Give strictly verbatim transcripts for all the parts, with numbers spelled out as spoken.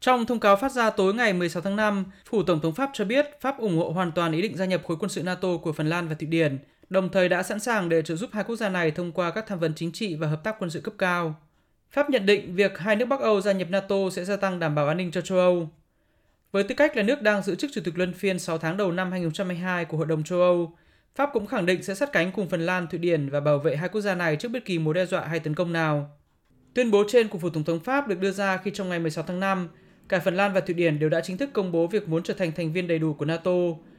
Trong thông cáo phát ra tối ngày mười sáu tháng năm, Phủ Tổng thống Pháp cho biết Pháp ủng hộ hoàn toàn ý định gia nhập khối quân sự NATO của Phần Lan và Thụy Điển, đồng thời đã sẵn sàng để trợ giúp hai quốc gia này thông qua các tham vấn chính trị và hợp tác quân sự cấp cao. Pháp nhận định việc hai nước Bắc Âu gia nhập NATO sẽ gia tăng đảm bảo an ninh cho châu Âu. Với tư cách là nước đang giữ chức chủ tịch luân phiên sáu tháng đầu năm hai không hai hai của Hội đồng châu Âu, Pháp cũng khẳng định sẽ sát cánh cùng Phần Lan, Thụy Điển và bảo vệ hai quốc gia này trước bất kỳ mối đe dọa hay tấn công nào. Tuyên bố trên của Phủ Tổng thống Pháp được đưa ra khi trong ngày mười sáu tháng năm, cả Phần Lan và Thụy Điển đều đã chính thức công bố việc muốn trở thành thành viên đầy đủ của NATO,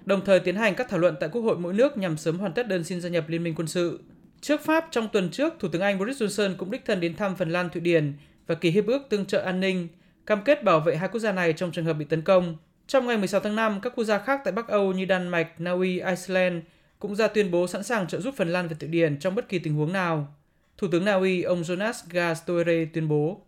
đồng thời tiến hành các thảo luận tại Quốc hội mỗi nước nhằm sớm hoàn tất đơn xin gia nhập Liên minh quân sự. Trước Pháp, trong tuần trước, Thủ tướng Anh Boris Johnson cũng đích thân đến thăm Phần Lan, Thụy Điển và ký hiệp ước tương trợ an ninh, cam kết bảo vệ hai quốc gia này trong trường hợp bị tấn công. Trong ngày mười sáu tháng năm, các quốc gia khác tại Bắc Âu như Đan Mạch, Na Uy, Iceland cũng ra tuyên bố sẵn sàng trợ giúp Phần Lan và Thụy Điển trong bất kỳ tình huống nào. Thủ tướng Na Uy, ông Jonas Gahr Støre tuyên bố: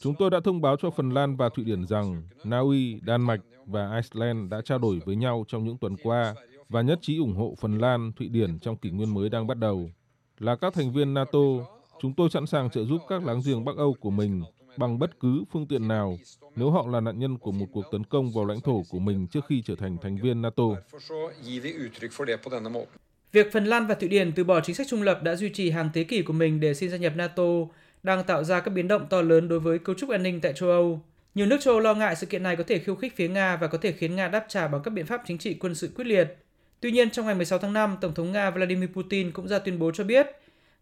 "Chúng tôi đã thông báo cho Phần Lan và Thụy Điển rằng Na Uy, Đan Mạch và Iceland đã trao đổi với nhau trong những tuần qua và nhất trí ủng hộ Phần Lan, Thụy Điển trong kỷ nguyên mới đang bắt đầu. Là các thành viên NATO, chúng tôi sẵn sàng trợ giúp các láng giềng Bắc Âu của mình bằng bất cứ phương tiện nào nếu họ là nạn nhân của một cuộc tấn công vào lãnh thổ của mình trước khi trở thành thành viên NATO." Việc Phần Lan và Thụy Điển từ bỏ chính sách trung lập đã duy trì hàng thế kỷ của mình để xin gia nhập NATO đang tạo ra các biến động to lớn đối với cấu trúc an ninh tại châu Âu. Nhiều nước châu Âu lo ngại sự kiện này có thể khiêu khích phía Nga và có thể khiến Nga đáp trả bằng các biện pháp chính trị quân sự quyết liệt. Tuy nhiên, trong ngày mười sáu tháng năm, Tổng thống Nga Vladimir Putin cũng ra tuyên bố cho biết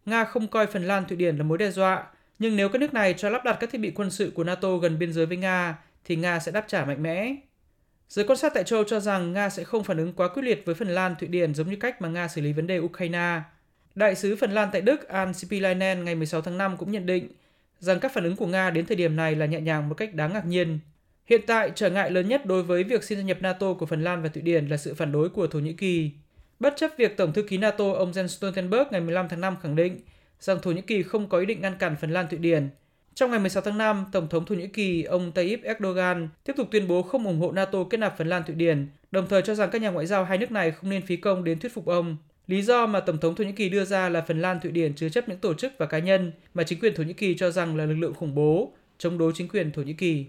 Nga không coi Phần Lan, Thụy Điển là mối đe dọa, nhưng nếu các nước này cho lắp đặt các thiết bị quân sự của NATO gần biên giới với Nga, thì Nga sẽ đáp trả mạnh mẽ. Giới quan sát tại châu Âu cho rằng Nga sẽ không phản ứng quá quyết liệt với Phần Lan, Thụy Điển giống như cách mà Nga xử lý vấn đề Ukraine. Đại sứ Phần Lan tại Đức Ansi Pylänen ngày mười sáu tháng năm cũng nhận định rằng các phản ứng của Nga đến thời điểm này là nhẹ nhàng một cách đáng ngạc nhiên. Hiện tại, trở ngại lớn nhất đối với việc xin gia nhập NATO của Phần Lan và Thụy Điển là sự phản đối của Thổ Nhĩ Kỳ. Bất chấp việc Tổng thư ký NATO ông Jens Stoltenberg ngày mười lăm tháng năm khẳng định rằng Thổ Nhĩ Kỳ không có ý định ngăn cản Phần Lan, Thụy Điển, trong ngày mười sáu tháng năm, Tổng thống Thổ Nhĩ Kỳ ông Tayyip Erdogan tiếp tục tuyên bố không ủng hộ NATO kết nạp Phần Lan, Thụy Điển, đồng thời cho rằng các nhà ngoại giao hai nước này không nên phí công đến thuyết phục ông. Lý do mà Tổng thống Thổ Nhĩ Kỳ đưa ra là Phần Lan, Thụy Điển chứa chấp những tổ chức và cá nhân mà chính quyền Thổ Nhĩ Kỳ cho rằng là lực lượng khủng bố chống đối chính quyền Thổ Nhĩ Kỳ.